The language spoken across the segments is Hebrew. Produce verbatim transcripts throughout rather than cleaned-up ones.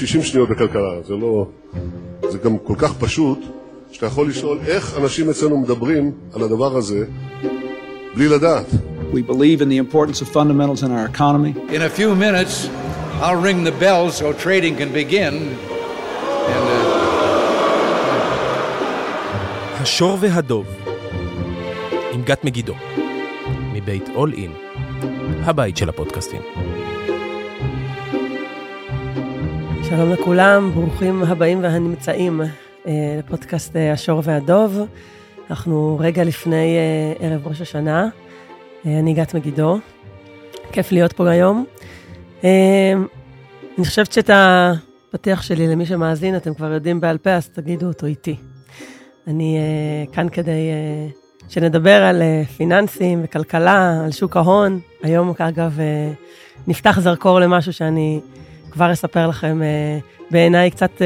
שישים שניות בכלכלה. זה לא... זה גם כל כך פשוט, שאתה יכול לשאול איך אנשים אצלנו מדברים על הדבר הזה, בלי לדעת. We believe in the importance of fundamentals in our economy. In a few minutes, I'll ring the bell so trading can begin. And, uh... השור והדוב, עם גת מגידו, מבית All In, הבית של הפודקאסטים. שלום לכולם, ברוכים הבאים והנמצאים לפודקאסט השור והדוב. אנחנו רגע לפני ערב ראש השנה. אני גת מגידו. כיף להיות פה היום. אני חושבת שאת הפתח שלי למי שמאזין, אתם כבר יודעים בעל פה, אז תגידו אותו איתי. אני כאן כדי שנדבר על פיננסים וכלכלה, על שוק ההון. היום, אגב, נפתח זרקור למשהו שאני כבר אספר לכם, בעיניי קצת,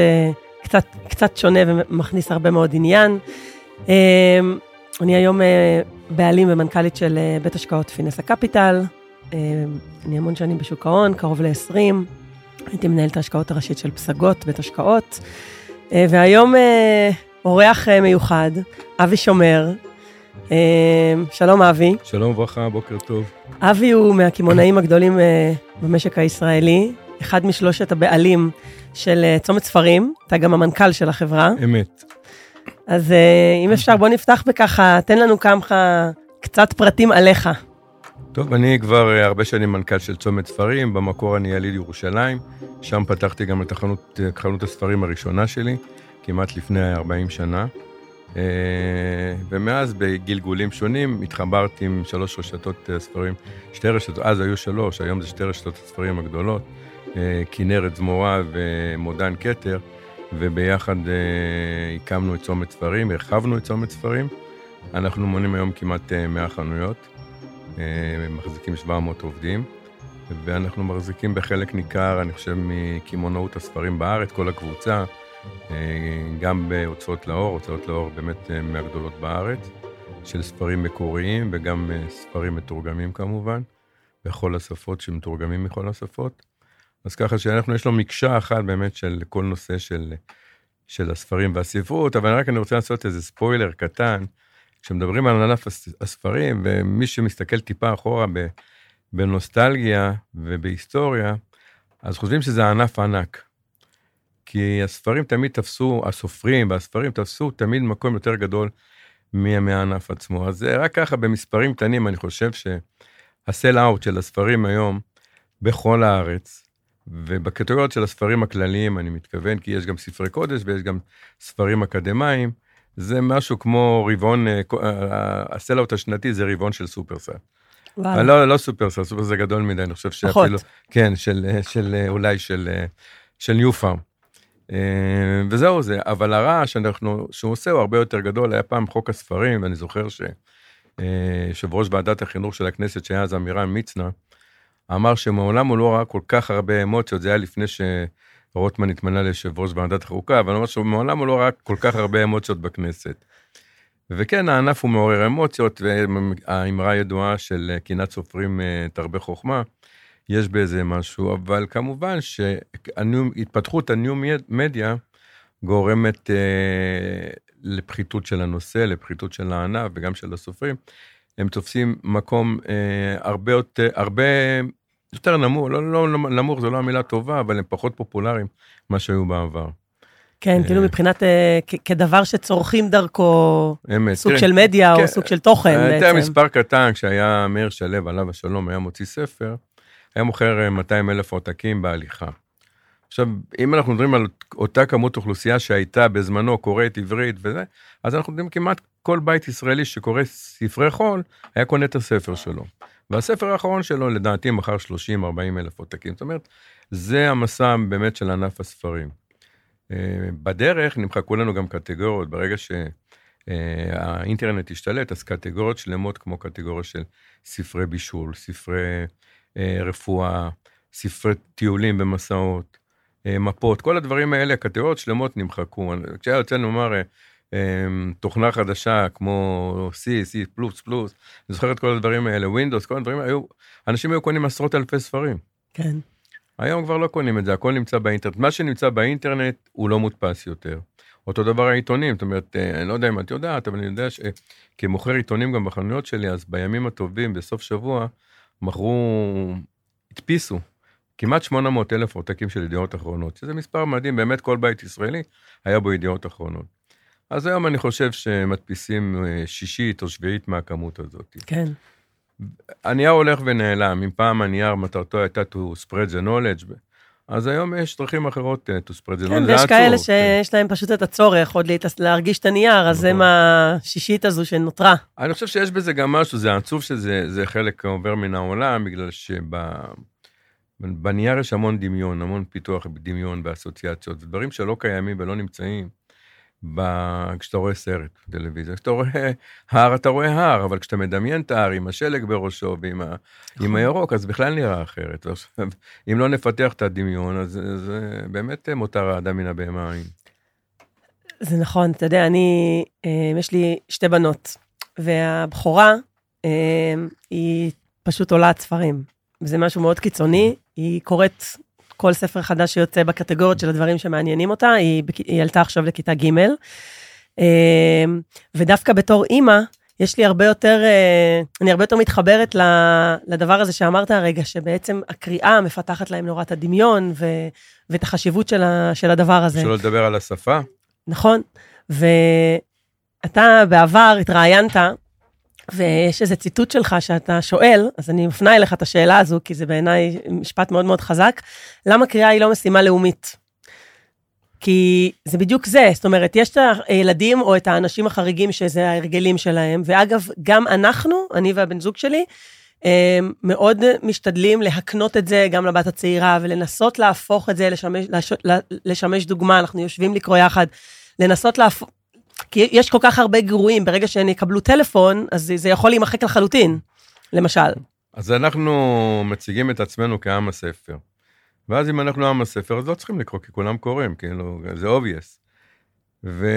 קצת, קצת שונה ומכניס הרבה מאוד עניין. אני היום בעלים ומנכ"לית של בית השקעות פינסה קפיטל. אני המון שנים בשוק ההון, קרוב ל-עשרים. הייתי מנהלת ההשקעות הראשית של פסגות, בית השקעות. והיום אורח מיוחד, אבי שומר. שלום אבי. שלום וברכה, בוקר טוב. אבי הוא מהקימונאים הגדולים במשק הישראלי, אחד משלושת הבעלים של צומת ספרים, אתה גם המנכ"ל של החברה. אמת. אז אם אפשר בוא נפתח בככה, תן לנו כמה קצת פרטים עליך. טוב, אני כבר הרבה שנים מנכ"ל של צומת ספרים, במקור אני יליד ירושלים, שם פתחתי גם את חנות, חנות הספרים הראשונה שלי, כמעט לפני ארבעים שנה. ומאז בגלגולים שונים התחברתי עם שלוש רשתות ספרים, שתי רשתות, אז היו שלוש, היום זה שתי רשתות הספרים הגדולות, כינרת זמורה ומודן קטר, וביחד הקמנו את צומת ספרים, הרחבנו את צומת ספרים, אנחנו מונים היום כמעט מאה חנויות, מחזיקים שבע מאות עובדים, ואנחנו מחזיקים בחלק ניכר, אני חושב, מכימונאות הספרים בארץ, כל הקבוצה, גם בהוצאות לאור, הוצאות לאור באמת מהגדולות בארץ, של ספרים מקוריים וגם ספרים מתורגמים כמובן, בכל השפות שמתורגמים מכל השפות. אז ככה שאנחנו, יש לו מקשה אחת באמת של כל נושא של, של הספרים והספרות, אבל רק אני רוצה לעשות איזה ספוילר קטן, כשמדברים על ענף הספרים, ומי שמסתכל טיפה אחורה בנוסטלגיה ובהיסטוריה, אז חושבים שזה ענף ענק. כי הספרים תמיד תפסו, הסופרים והספרים תפסו תמיד מקום יותר גדול מהענף עצמו. אז זה רק ככה במספרים קטנים, אני חושב שהסל אאוט של הספרים היום בכל הארץ, ובקטגוריות של הספרים הכלליים אני מתכוון, כי יש גם ספרי קודש ויש גם ספרים אקדמיים, זה משהו כמו רבעון, הסל אאוט השנתי זה רבעון של סופרסל. לא, לא סופרסל, סופרסל זה גדול מדי, אני חושב שאפילו, כן, של, של, אולי של, של ניו פארם. וזהו זה, אבל הרעש שאנחנו, שהוא עושה הוא הרבה יותר גדול, היה פעם חוק הספרים, ואני זוכר שיושב ראש ועדת החינוך של הכנסת, שהיה אז אמירן מצנע, אמר שמעולם הוא לא ראה כל כך הרבה אמוציות, זה היה לפני שרוטמן התמנה ליושב ראש ועדת החוקה, אבל ממש מעולם הוא לא ראה כל כך הרבה אמוציות בכנסת. וכן, הענף הוא מעורר אמוציות, והאמרה הידועה של קינת סופרים תרבה חוכמה, יש בזה משהו, אבל כמובן שהתפתחות הניו-מדיה גורמת אה, לפחיתות של הנושא, לפחיתות של הענף וגם של הסופרים, הם תופסים מקום אה, הרבה, יותר, הרבה יותר נמוך, לא, לא, לא נמוך זו לא המילה טובה, אבל הם פחות פופולריים מה שהיו בעבר. כן, כאילו מבחינת, כדבר שצורכים דרכו, סוג של מדיה או סוג של תוכן בעצם. הייתה מספר קטן, כשהיה מאיר שלו, עליו השלום, היה מוציא ספר, היה מוכר מאתיים אלף עותקים בהליכה. עכשיו, אם אנחנו מדברים על אותה כמות אוכלוסייה שהייתה בזמנו, קוראת עברית וזה, אז אנחנו יודעים כמעט כל בית ישראלי שקורא ספרי חול, היה קונה את הספר שלו. והספר האחרון שלו, לדעתי, מחר שלושים ארבעים אלף עותקים. זאת אומרת, זה המסע באמת של ענף הספרים. בדרך נמחקו לנו גם קטגוריות. ברגע שהאינטרנט השתלט, אז קטגוריות שלמות כמו קטגוריה של ספרי בישול, ספרי... רפואה, ספרי טיולים במסעות, מפות, כל הדברים האלה, הקטגוריות שלמות נמחקו. כשהיה יוצא נאמר, תוכנה חדשה כמו C, C++, אני זוכר את כל הדברים האלה, Windows, כל הדברים האלה, אנשים היו קונים עשרות אלפי ספרים. כן. היום כבר לא קונים את זה, הכל נמצא באינטרנט, מה שנמצא באינטרנט הוא לא מודפס יותר. אותו דבר העיתונים, זאת אומרת, אני לא יודע אם את יודעת, אבל אני יודע שכמוכר עיתונים גם בחנויות שלי, אז בימים הטובים, בסוף שבוע, מכרו, הדפיסו, כמעט שמונה מאות אלף עותקים של ידיעות אחרונות, שזה מספר מדהים, באמת כל בית ישראלי היה בו ידיעות אחרונות. אז היום אני חושב שמדפיסים שישית או שביעית מהכמות הזאת. כן. הנייר הולך ונעלם, אם פעם הנייר מטרתו הייתה to spread the knowledge, אז היום יש דרכים אחרות to spread the knowledge. כן, ויש כאלה שיש להם פשוט את הצורך עוד להרגיש את הנייר, אז זה מהשישית הזו שנותרה. אני חושב שיש בזה גם משהו, זה עצוב שזה חלק עובר מן העולם, בגלל שבנייר יש המון דמיון, המון פיתוח דמיון באסוציאציות, זה דברים שלא קיימים ולא נמצאים. כשאתה רואה סרט בטלוויזיה, כשאתה רואה הר, אתה רואה הר, אבל כשאתה מדמיין את ההר עם השלג בראשו ועם הירוק, אז בכלל נראה אחרת. אם לא נפתח את הדמיון, אז זה באמת מותר האדם מן הבהמה. זה נכון, אתה יודע, אני, יש לי שתי בנות, והבחורה היא פשוט עולת ספרים. זה משהו מאוד קיצוני, היא קוראת כל ספר חדש שיוצא בקטגוריות של הדברים שמעניינים אותה, היא, היא עלתה עכשיו לכיתה ג', ודווקא בתור אימא, יש לי הרבה יותר, אני הרבה יותר מתחברת לדבר הזה שאמרת הרגע, שבעצם הקריאה מפתחת להם נורא את הדמיון, ו, ואת החשיבות של, ה, של הדבר הזה. שלא לדבר על השפה. נכון, ואתה בעבר התראיינת, ויש איזה ציטוט שלך שאתה שואל, אז אני מפנה אליך את השאלה הזו, כי זה בעיניי משפט מאוד מאוד חזק, למה קריאה היא לא משימה לאומית? כי זה בדיוק זה, זאת אומרת, יש את הילדים או את האנשים החריגים שזה ההרגלים שלהם, ואגב, גם אנחנו, אני והבן זוג שלי, מאוד משתדלים להקנות את זה גם לבת הצעירה, ולנסות להפוך את זה, לשמש, לשמש דוגמה, אנחנו יושבים לקרוא יחד, לנסות להפוך, כי יש כל כך הרבה גרועים, ברגע שהם יקבלו טלפון, אז זה יכול להימחק לחלוטין, למשל. אז אנחנו מציגים את עצמנו כעם הספר, ואז אם אנחנו עם הספר, אז לא צריכים לקרוא, כי כולם קוראים, כאילו, זה obvious. ו...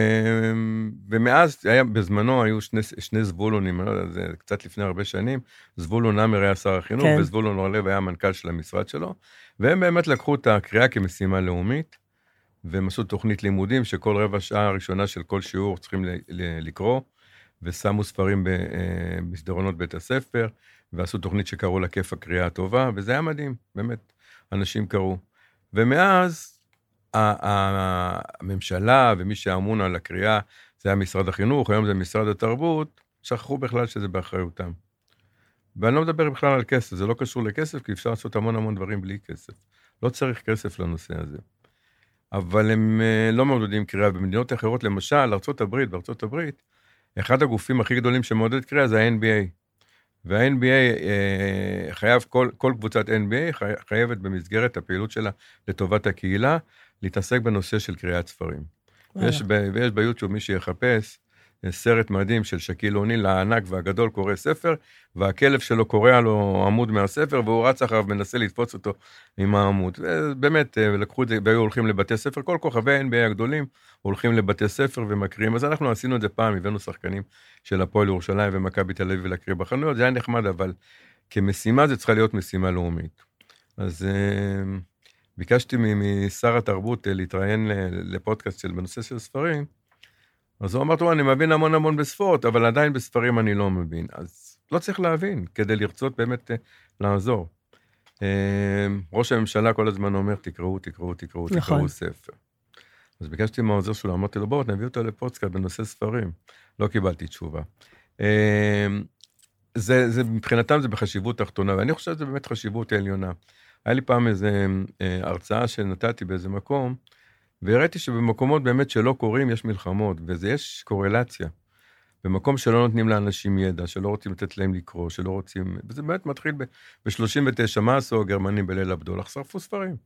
ומאז, היה, בזמנו היו שני, שני זבולונים, לא יודע, זה קצת לפני הרבה שנים, זבולון אמר היה שר החינוך, כן. וזבולון אורלב היה המנכ"ל של המשרד שלו, והם באמת לקחו את הקריאה כמשימה לאומית, והם עשו תוכנית לימודים, שכל רבע שעה הראשונה של כל שיעור צריכים ל- ל- לקרוא, ושמו ספרים ב- בסדרונות בית הספר, ועשו תוכנית שקראו לה כיף הקריאה הטובה, וזה היה מדהים, באמת, אנשים קראו. ומאז, הממשלה ומי שאמון על הקריאה, זה היה משרד החינוך, היום זה משרד התרבות, שכחו בכלל שזה באחריותם. ואני לא מדבר בכלל על כסף, זה לא קשור לכסף, כי אפשר לעשות המון המון דברים בלי כסף. לא צריך כסף לנושא הזה. אבל הם לא מעודדים קריאה. במדינות אחרות, למשל, ארצות הברית, בארצות הברית, אחד הגופים הכי גדולים שמעודד קריאה זה ה-אן בי איי. וה-אן בי איי אה, חייב, כל, כל קבוצת אן בי איי חי, חייבת במסגרת הפעילות שלה לטובת הקהילה, להתעסק בנושא של קריאת ספרים. ויש, ב, ויש ביוטיוב מי שיחפש סרט מדהים של שקיל אוניל, הענק והגדול קורא ספר, והכלב שלו קורא לו עמוד מהספר, והוא רץ אחריו, מנסה לתפוץ אותו עם העמוד. באמת, לקחו את זה, והיו הולכים לבתי ספר, כל כוכבי אן בי איי הגדולים הולכים לבתי ספר ומקריאים, אז אנחנו עשינו את זה פעם, הבאנו שחקנים של הפועל ירושלים ומכבי תל אביב ולקריא בחנויות, זה היה נחמד, אבל כמשימה זה צריכה להיות משימה לאומית. אז ביקשתי משר התרבות להתראיין לפודקאסט של בנושא של ספרים, אז הוא אמר, טוב, אני מבין המון המון בספרות, אבל עדיין בספרים אני לא מבין. אז לא צריך להבין, כדי לרצות באמת לעזור. ראש הממשלה כל הזמן אומר, תקראו, תקראו, תקראו, תקראו ספר. אז ביקשתי מהעוזר שלו, אמרתי לו, בואו, נביא אותו לפודקאסט בנושא ספרים. לא קיבלתי תשובה. מבחינתם זה בחשיבות תחתונה, ואני חושב שזה באמת חשיבות העליונה. היה לי פעם איזו הרצאה שנתתי באיזה מקום, והראיתי שבמקומות באמת שלא קוראים, יש מלחמות, וזה יש קורלציה. במקום שלא נותנים לאנשים ידע, שלא רוצים לתת להם לקרוא, שלא רוצים... וזה באמת מתחיל ב-שלושים ותשע, מה עשו הגרמנים בליל הבדולח? שרפו ספרים.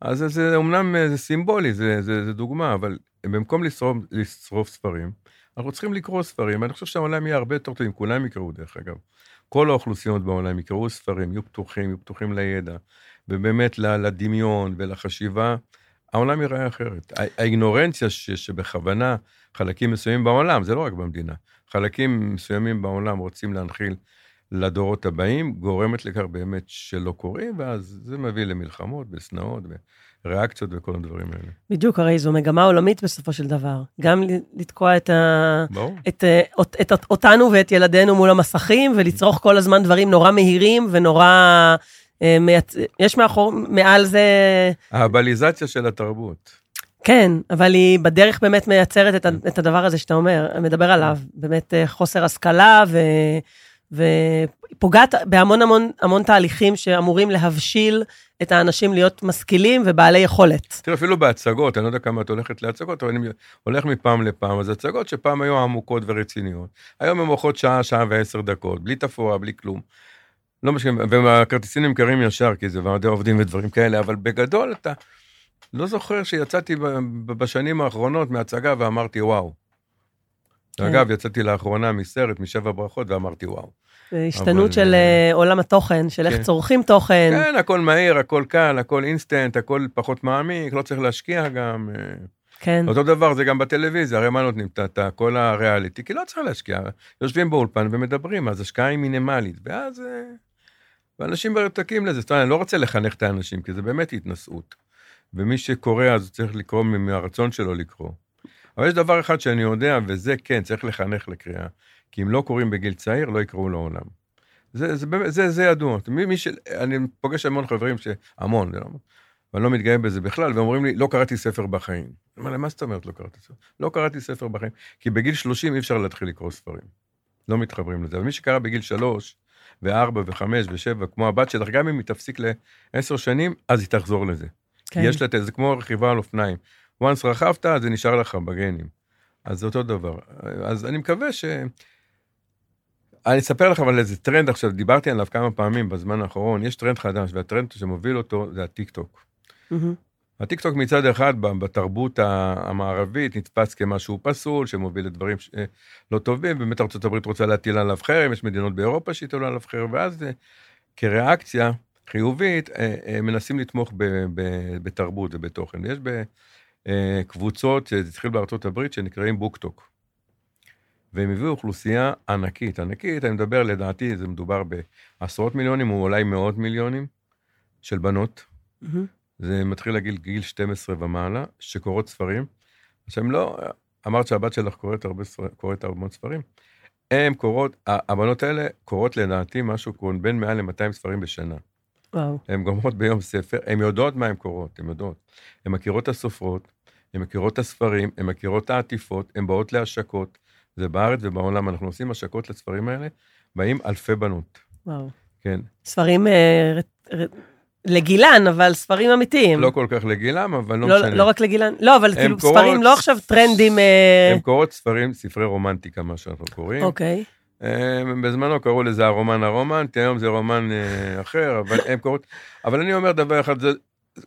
אז זה אומנם זה סימבולי, זה, זה, זה דוגמה, אבל במקום לשרוף, לשרוף ספרים, אנחנו צריכים לקרוא ספרים, ואני חושב שהעולם יהיה הרבה יותר טובים, כולם יקראו דרך אגב. כל האוכלוסיות בעולם יקראו ספרים, יהיו פתוחים, יהיו פתוחים לידע, ובאמת לדמיון ולחשיבה, העולם ייראה אחרת. האיגנורנציה ש, שבכוונה חלקים מסוימים בעולם, זה לא רק במדינה, חלקים מסוימים בעולם רוצים להנחיל לדורות הבאים, גורמת לכך באמת שלא קוראים, ואז זה מביא למלחמות, וסנאות, וריאקציות וכל הדברים האלה. בדיוק, הרי זו מגמה עולמית בסופו של דבר. גם לתקוע את ה... את, את, את, את, אותנו ואת ילדינו מול המסכים, ולצרוך כל הזמן דברים נורא מהירים, ונורא... אה, מייצ... יש מאחור, מעל זה... ההבליזציה של התרבות. כן, אבל היא בדרך באמת מייצרת את, את הדבר הזה שאתה אומר, מדבר עליו, באמת חוסר השכלה ו... ופוגעת בהמון המון, המון תהליכים שאמורים להבשיל את האנשים להיות משכילים ובעלי יכולת. תראה, אפילו בהצגות, אני לא יודע כמה את הולכת להצגות, אבל אני הולך מפעם לפעם, אז הצגות שפעם היו עמוקות ורציניות, היום הן הולכות שעה, שעה ועשר דקות, בלי תפורה, בלי כלום. לא משכם, והכרטיסים נמכרים ישר, כי זה ועדי עובדים ודברים כאלה, אבל בגדול אתה לא זוכר שיצאתי בשנים האחרונות מהצגה ואמרתי וואו. אגב, יצאתי לאחרונה מסרט, משבע ברכות, ואמרתי, וואו. השתנות של עולם התוכן, של איך צורכים תוכן. כן, הכל מהיר, הכל קל, הכל אינסטנט, הכל פחות מעמיק, לא צריך להשקיע גם. כן. אותו דבר, זה גם בטלוויזיה, הרי מה נותנים את הכל הריאליטי, כי לא צריך להשקיע. יושבים באולפן ומדברים, אז השקעה היא מינימלית, ואז אנשים מרתקים לזה. זאת אומרת, אני לא רוצה לחנך את האנשים, כי זה באמת התנסות. ומי שקורא, אז צריך לקרוא מהרצון שלו לקרוא. אבל יש דבר אחד שאני יודע, וזה כן, צריך לחנך לקריאה, כי אם לא קוראים בגיל צעיר, לא יקראו לעולם. זה, זה, זה, זה ידוע. מי, מי של, אני פוגש המון חברים, ש, המון, ואני לא מתגאה בזה בכלל, ואומרים לי, לא קראתי ספר בחיים. מה, למה זאת אומרת, לא קראתי ספר? לא קראתי ספר בחיים, כי בגיל שלושים אי אפשר להתחיל לקרוא ספרים. לא מתחברים לזה. ומי שקרא בגיל שלוש, וארבע, וחמש, ושבע, כמו הבת שלך, גם אם היא תפסיק לעשר שנים, אז היא תחזור לזה. כן. כי יש לת... זה כמו רכיבה על אופניים. once רכבת, אז זה נשאר לך בגנים. אז זה אותו דבר. אז אני מקווה ש... אני אספר לך על איזה טרנד עכשיו, דיברתי עליו כמה פעמים בזמן האחרון, יש טרנד חדש, והטרנד שמוביל אותו זה הטיק-טוק. Mm-hmm. הטיק-טוק מצד אחד, בתרבות המערבית, נתפס כמשהו פסול, שמוביל לדברים לא טובים, באמת ארצות הברית רוצה להטיל עליו חרם, יש מדינות באירופה שהטילו עליו חרם, ואז כריאקציה חיובית, מנסים לתמוך ב- ב- בתרבות ובתוכן. יש ב... קבוצות, שזה התחיל בארצות הברית, שנקראים בוקטוק. והם הביאו אוכלוסייה ענקית. ענקית, אני מדבר לדעתי, זה מדובר בעשרות מיליונים, או אולי מאות מיליונים, של בנות. Mm-hmm. זה מתחיל לגיל גיל שתים עשרה ומעלה, שקוראות ספרים. עכשיו, הם לא... אמרת שהבת שלך קוראת הרבה, קוראת הרבה ספרים. הם קוראות... הבנות האלה קוראות לדעתי משהו קוראים בין מעל ל-מאתיים ספרים בשנה. וואו. הן גומרות ביום ספר, הן יודעות מה הן קוראות, הן יודעות. הן מכירות את הסופרות, הן מכירות את הספרים, הן מכירות את העטיפות, הן באות להשקות, זה בארץ ובעולם, אנחנו עושים השקות לספרים האלה, באים אלפי בנות. וואו. כן. ספרים אה, ר, ר, לגילן, אבל ספרים אמיתיים. לא כל כך לגילם, אבל לא, לא משנה. לא רק לגילן, לא, אבל כאילו קוראות, ספרים לא עכשיו טרנדים... אה... הן קוראות ספרים, ספרי רומנטיקה, מה שאנחנו קוראים. אוקיי. בזמנו קראו לזה הרומן הרומנטי, היום זה רומן אחר, אבל הם קוראות, אבל אני אומר דבר אחד, זה,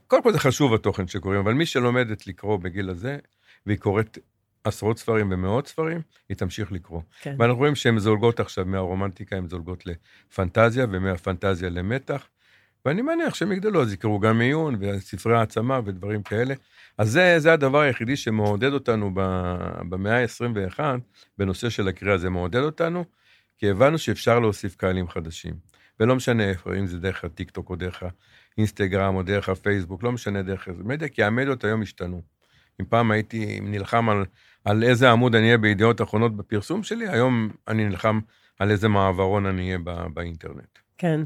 קודם כל זה חשוב התוכן שקוראים, אבל מי שלומדת לקרוא בגיל הזה, והיא קוראת עשרות ספרים ומאות ספרים, היא תמשיך לקרוא. כן. ואנחנו רואים שהן זולגות עכשיו מהרומנטיקה, הן זולגות לפנטזיה, ומהפנטזיה למתח, ואני מניח שהם יגדלו, אז יקראו גם עיון, וספרי העצמה ודברים כאלה. אז זה, זה הדבר היחידי שמעודד אותנו במאה ה-עשרים ואחת, בנושא של הקריאה, זה מעודד אותנו, כי הבנו שאפשר להוסיף קהלים חדשים, ולא משנה איפה, אם זה דרך הטיק-טוק או דרך האינסטגרם או דרך הפייסבוק, לא משנה דרך המדיה, כי המדיות היום השתנו. אם פעם הייתי נלחם על, על איזה עמוד אני אהיה בידיעות אחרונות בפרסום שלי, היום אני נלחם על איזה מעברון אני אהיה בא, באינטרנט. כן.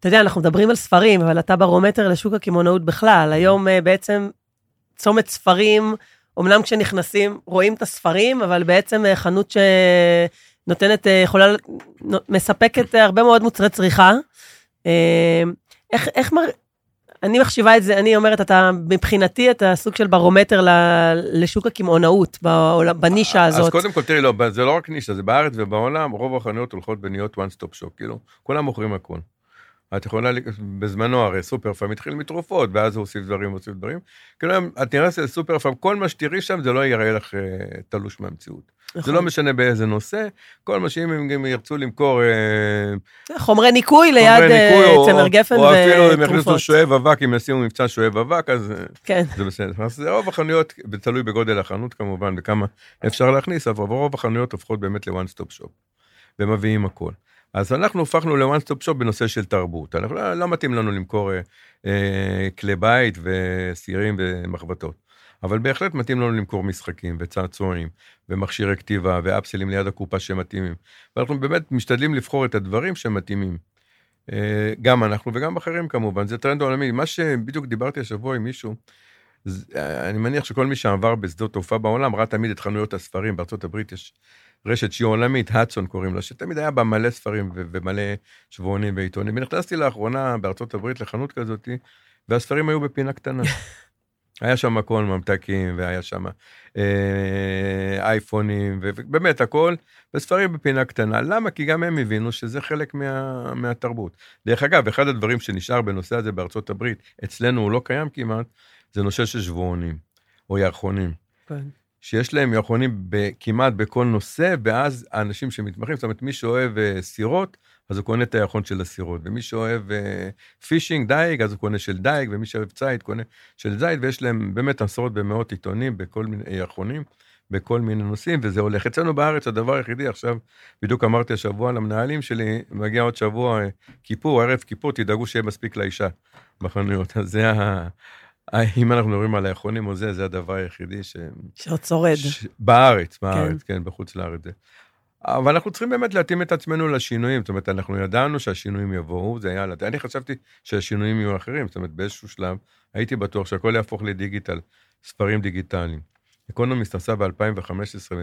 אתה יודע, אנחנו מדברים על ספרים, אבל אתה ברומטר לשוק הקמעונאות בכלל. היום בעצם צומת ספרים, אומנם כשנכנסים רואים את הספרים, אבל בעצם חנות ש... נותנת, יכולה, מספקת הרבה מאוד מוצרי צריכה. איך, איך מר... אני מחשיבה את זה, אני אומרת, אתה, מבחינתי, אתה סוג של ברומטר לשוק הקמעונאות, בנישה הזאת. אז קודם כל, תראי, לא, זה לא רק נישה, זה בארץ ובעולם, רוב החנויות הולכות בניות one-stop shop, כאילו, כולם מוכרים הכל. את יכולה, בזמנו הרי סופר פעם התחיל מתרופות, ואז הוא הוסיף דברים, הוסיף דברים. כאילו, את נראה סופר פעם, כל מה שתראי שם, זה לא יראה לך תלוש מהמציאות. זה לא משנה באיזה נושא, כל מה שאם ירצו למכור... חומרי ניקוי ליד צמר גפן ותרופות. או אפילו אם יכניסו שואב אבק, אם ישימו מבצע שואב אבק, אז זה בסדר. אז רוב החנויות, תלוי בגודל החנות כמובן, וכמה אפשר להכניס, אבל רוב החנויות הופכות באמת ל-one stop shop, ומביאים הכל. אז אנחנו הופכנו ל-one stop shop בנושא של תרבות. אנחנו לא, לא מתאים לנו למכור אה, כלי בית וסירים ומחבטות, אבל בהחלט מתאים לנו למכור משחקים וצעצועים ומכשירי כתיבה ואפסלים ליד הקופה שמתאימים. ואנחנו באמת משתדלים לבחור את הדברים שמתאימים. אה, גם אנחנו וגם אחרים כמובן, זה טרנד עולמי. מה שבדיוק דיברתי השבוע עם מישהו, אני מניח שכל מי שעבר בשדות תעופה בעולם ראה תמיד את חנויות הספרים. בארצות הברית יש רשת שהיא עולמית, האדסון קוראים לה, שתמיד היה בה מלא ספרים ומלא שבועונים ועיתונים. ונכנסתי לאחרונה בארצות הברית לחנות כזאת, והספרים היו בפינה קטנה. היה שם הכל, ממתקים, והיה שם אה, אייפונים, ובאמת הכל, וספרים בפינה קטנה. למה? כי גם הם הבינו שזה חלק מה, מהתרבות. דרך אגב, אחד הדברים שנשאר בנושא הזה בארצות הברית, אצלנו הוא לא קיים כמעט, זה נושא של שבועונים, או ירחונים. כן. שיש להם ירחונים כמעט בכל נושא, ואז האנשים שמתמחים, זאת אומרת, מי שאוהב סירות, אז הוא קונה את הירחון של הסירות, ומי שאוהב פישינג, דייג, אז הוא קונה של דייג, ומי שאוהב צייד, קונה של צייד, ויש להם באמת עשרות במאות עיתונים, בכל מיני ירחונים, בכל מיני נושאים, וזה הולך. אצלנו בארץ, הדבר היחידי, עכשיו, בדיוק אמרתי השבוע למנהלים שלי, מגיע עוד שבוע, כיפור, ערב כיפור, תדאגו שיהיה מספיק לאישה בחנויות. אז זה ה... אם אנחנו מדברים על היכונים או זה, זה הדבר היחידי ש... שעוד שורד. ש... בארץ, בארץ, כן, כן בחוץ לארץ. אבל אנחנו צריכים באמת להתאים את עצמנו לשינויים, זאת אומרת, אנחנו ידענו שהשינויים יבואו, זה היה... אני חשבתי שהשינויים יהיו אחרים, זאת אומרת, באיזשהו שלב, הייתי בטוח שהכל יהפוך לדיגיטל, ספרים דיגיטליים. אקונומיסט עשה ב-אלפיים וחמש עשרה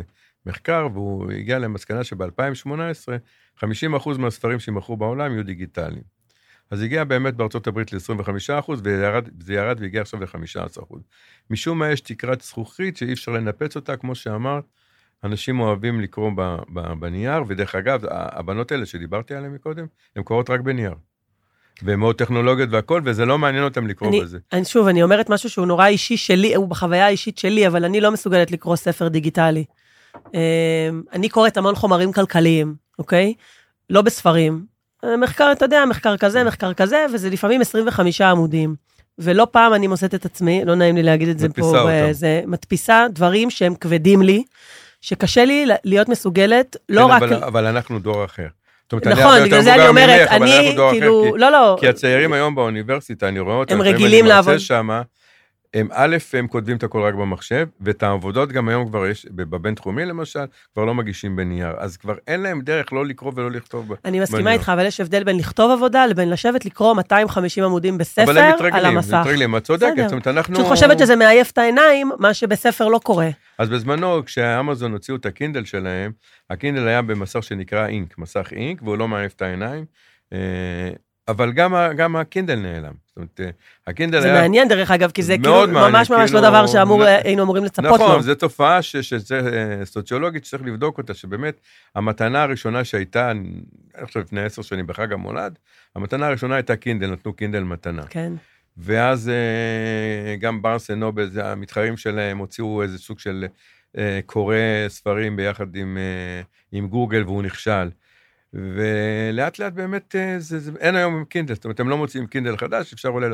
מחקר, והוא הגיע למסקנה שב-אלפיים שמונה עשרה, חמישים אחוז מהספרים שמכרו בעולם יהיו דיגיטליים. אז הגיע באמת בארצות הברית ל-עשרים וחמישה אחוז, וזה ירד והגיע עכשיו ל-חמישה עשר אחוז. משום מה יש תקרת זכוכית שאי אפשר לנפץ אותה, כמו שאמרת, אנשים אוהבים לקרוא בנייר, ודרך אגב, הבנות האלה שדיברתי עליהן מקודם, הן קוראות רק בנייר. והן מאוד טכנולוגיות והכל, וזה לא מעניין אותם לקרוא אני, בזה. אני, שוב, אני אומרת משהו שהוא נורא אישי שלי, הוא בחוויה האישית שלי, אבל אני לא מסוגלת לקרוא ספר דיגיטלי. אני קוראת המון חומרים כלכליים, אוקיי? לא בספרים. מחקר, אתה יודע, מחקר כזה, מחקר כזה, וזה לפעמים עשרים וחמישה עמודים. ולא פעם אני מוסת את עצמי, לא נעים לי להגיד את זה פה, זה מדפיסה דברים שהם כבדים לי, שקשה לי להיות מסוגלת, לא רק... אבל אנחנו דור אחר. נכון, בגלל זה אני אומרת, אני כאילו, לא, לא. כי הצעירים היום באוניברסיטה, אני רואה אותם, הם רגילים לעבוד. הם א', הם כותבים את הכל רק במחשב, ואת העבודות גם היום כבר יש, בבינתחומי למשל, כבר לא מגישים בנייר, אז כבר אין להם דרך לא לקרוא ולא לכתוב בנייר. אני מסכימה איתך, אבל יש הבדל בין לכתוב עבודה, לבין לשבת לקרוא מאתיים וחמישים עמודים בספר על המסך. אבל הם מתרגלים, את צודקת, זאת אומרת, אנחנו... פשוט חושבת שזה מעייף את העיניים, מה שבספר לא קורה. אז בזמנו, כשהאמזון הוציאו את הקינדל שלהם, הקינדל היה במסך שנקרא אינק, מסך אינק, והוא לא מעייף את העיניים, אבל גם, גם הקינדל נעלם. זאת אומרת, הקינדל זה היה... זה מעניין דרך אגב, כי זה כאילו מעניין, ממש ממש כאילו... לא דבר שהיינו אמורים לצפות נכון, לו. נכון, זו תופעה ש... שזה סוציולוגית שצריך לבדוק אותה, שבאמת המתנה הראשונה שהייתה, אני חושב לפני עשר שנים בחג המולד, המתנה הראשונה הייתה קינדל, נתנו קינדל מתנה. כן. ואז גם ברנס אנד נובל, המתחרים שלהם הוציאו איזה סוג של קורא ספרים ביחד עם, עם גוגל, והוא נכשל. ולאט לאט באמת, זה, זה, אין היום עם קינדל, זאת אומרת, הם לא מוצאים קינדל חדש, אפשר אולי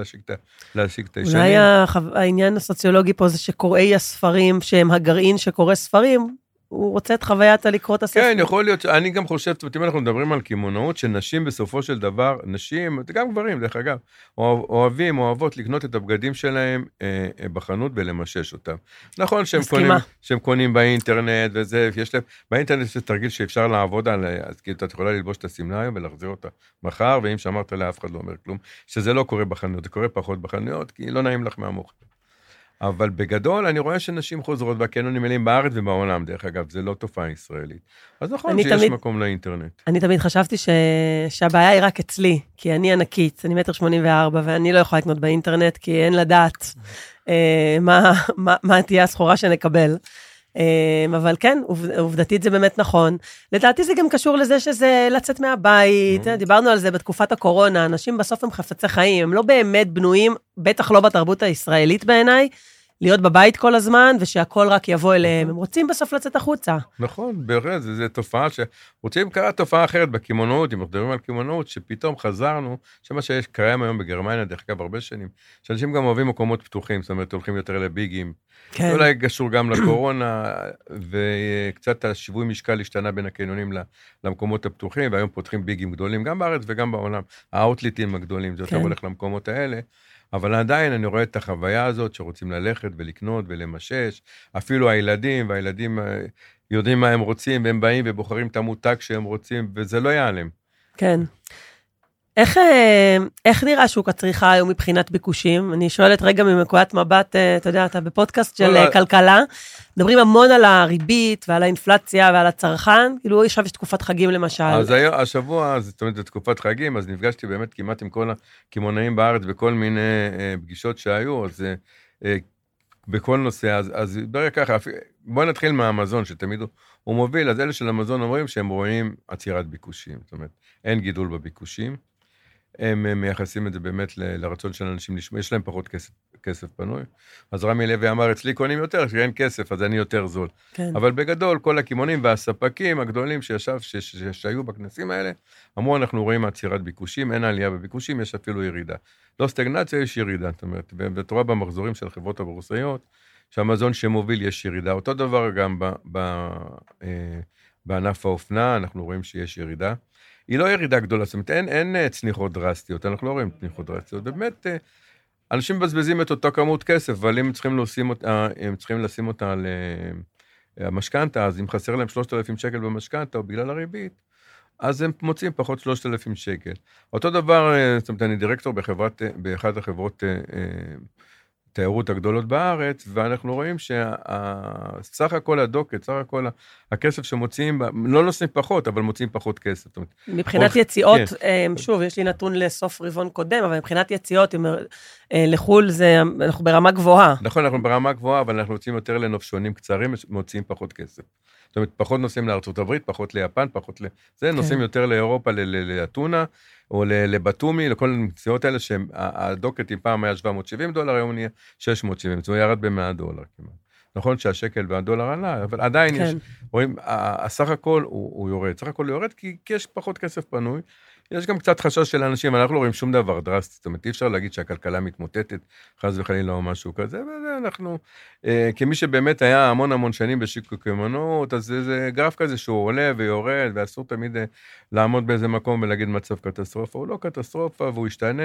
להשיג את הישנים. אולי העניין הסוציולוגי פה זה שקוראי הספרים, שהם הגרעין שקורא ספרים, הוא רוצה את חוויית לקרוא את הספר. כן, יכול להיות, אני גם חושב, זאת אומרת, אם אנחנו מדברים על כימונאות, שנשים בסופו של דבר, נשים, גם גברים, דרך אגב, אוהבים, אוהבות לקנות את הבגדים שלהם אה, בחנות ולמשש אותם. נכון שהם קונים, שהם קונים באינטרנט וזה, יש להם, באינטרנט זה תרגיל שאפשר לעבוד על, אז כאילו אתה יכולה ללבוש את הסמלה היום ולהחזיר אותה מחר, ואם שאמרת לה, אף אחד לא אומר כלום, שזה לא קורה בחנויות, זה קורה פחות בחנויות, כי לא נעים לך מהמוח. אבל בגדול אני רואה שנשים חוזרות והקנונים מלאים בארץ ובעולם, דרך אגב, זה לא תופעה ישראלית. אז נכון שיש תמיד, מקום לאינטרנט. אני תמיד חשבתי ש... שהבעיה היא רק אצלי, כי אני ענקית, אני מטר שמונים וארבע, ואני לא יכולה לקנות באינטרנט, כי אין לדעת אה, מה, מה, מה תהיה הסחורה שנקבל. אבל כן, עובדתית זה באמת נכון. לדעתי זה גם קשור לזה שזה לצאת מהבית, דיברנו על זה בתקופת הקורונה, אנשים בסוף הם חפצי חיים, הם לא באמת בנויים, בטח לא בתרבות הישראלית בעיניי, להיות בבית כל הזמן, ושהכל רק יבוא אליהם. הם רוצים בסוף לצאת החוצה. נכון, בהחלט, זו תופעה ש... רוצים קרה תופעה אחרת בקימונות, אם מדברים על קימונות, שפתאום חזרנו, שמה שיש קיים היום בגרמניה, דרך אגב הרבה שנים, שאנשים גם אוהבים מקומות פתוחים, זאת אומרת, הולכים יותר לביגים. כן. אולי קשור גם לקורונה, וקצת השיווי משקל השתנה בין הקניונים למקומות הפתוחים, והיום פותחים ביגים גדולים, גם בארץ וגם בעולם. האוטליטים הגדולים, זה יותר הולך למקומות האלה. אבל עדיין אני רואה את החוויה הזאת שרוצים ללכת ולקנות ולמשש, אפילו הילדים, והילדים יודעים מה הם רוצים, והם באים ובוחרים את המותג שהם רוצים, וזה לא ייעלם. כן. איך, איך נראה שוק הצריכה היום מבחינת ביקושים? אני שואלת רגע ממקועת מבט, אתה יודע, אתה בפודקאסט של לא כלכלה, מדברים המון על הריבית ועל האינפלציה ועל הצרכן, כאילו עכשיו יש תקופת חגים למשל. אז היום, השבוע, זאת אומרת, זה תקופת חגים, אז נפגשתי באמת כמעט עם כל הכימונאים בארץ, בכל מיני אה, פגישות שהיו, אז אה, בכל נושא, אז, אז דבר ככה, בואו נתחיל מהאמזון, שתמיד הוא, הוא מוביל, אז אלה של אמזון אומרים שהם רואים עצירת ביקושים, זאת אומרת, אין גידול בביקושים, הם מייחסים את זה באמת לרצון של אנשים, יש להם פחות כסף, כסף פנוי, אז רמי לוי אמר, אצלי קונים יותר, שאין כסף, אז אני יותר זול. כן. אבל בגדול, כל הכימונים והספקים הגדולים שישב, ש, ש, ש, שהיו בכנסים האלה, אמרו, אנחנו רואים עצירת ביקושים, אין עלייה בביקושים, יש אפילו ירידה. לא סטגנציה, יש ירידה, זאת אומרת, ותראה במחזורים של חברות הבורסאיות, שהמזון שמוביל יש ירידה, אותו דבר גם ב, ב, אה, בענף האופנה, אנחנו רואים שיש ירידה, היא לא ירידה גדולה, זאת אומרת, אין, אין צניחות דרסטיות, אנחנו לא רואים צניחות דרסטיות, באמת, אנשים מבזבזים את אותה כמות כסף, אבל אם צריכים לשים אותה, הם צריכים לשים אותה למשכנתה, אז אם חסר להם שלושת אלפים שקל במשכנתה, או בגלל הריבית, אז הם מוצאים פחות שלושת אלפים שקל. אותו דבר, זאת אומרת, אני דירקטור בחברת, באחת החברות תיירות הגדולות בארץ, ואנחנו רואים שסך הכל הדוקת, סך הכל הכסף שמוציאים, לא נוסעים פחות, אבל מוציאים פחות כסף. מבחינת יציאות, שוב, יש לי נתון לסוף רבעון קודם, אבל מבחינת יציאות לחול, אנחנו ברמה גבוהה. נכון, אנחנו ברמה גבוהה, אבל אנחנו מוציאים יותר לנופשונים קצרים, מוציאים פחות כסף. זאת אומרת, פחות נוסעים לארצות הברית, פחות ליפן, פחות ל... זה נוסעים יותר לאירופה, לאתונה, או לבטומי, לכל המציאות האלה שהדוקט עם פעם היה שבע מאות שבעים דולר, היום נהיה שש מאות שבעים, זאת אומרת, ירד ב-מאה דולר כמעט. נכון שהשקל והדולר עלה, אבל עדיין יש, רואים, הסך הכל הוא יורד, סך הכל הוא יורד, כי יש פחות כסף פנוי, יש גם קצת חשש של אנשים, אנחנו לא רואים שום דבר דרסטי, זאת אומרת, אי אפשר להגיד שהכלכלה מתמוטטת, חס וחלילה או משהו כזה, ואנחנו, כמי שבאמת היה המון המון שנים בשוק הקמעונות, אז זה גרף כזה שהוא עולה ויורד, ואסור תמיד לעמוד באיזה מקום ולהגיד מצב קטסטרופה, הוא לא קטסטרופה, והוא ישתנה,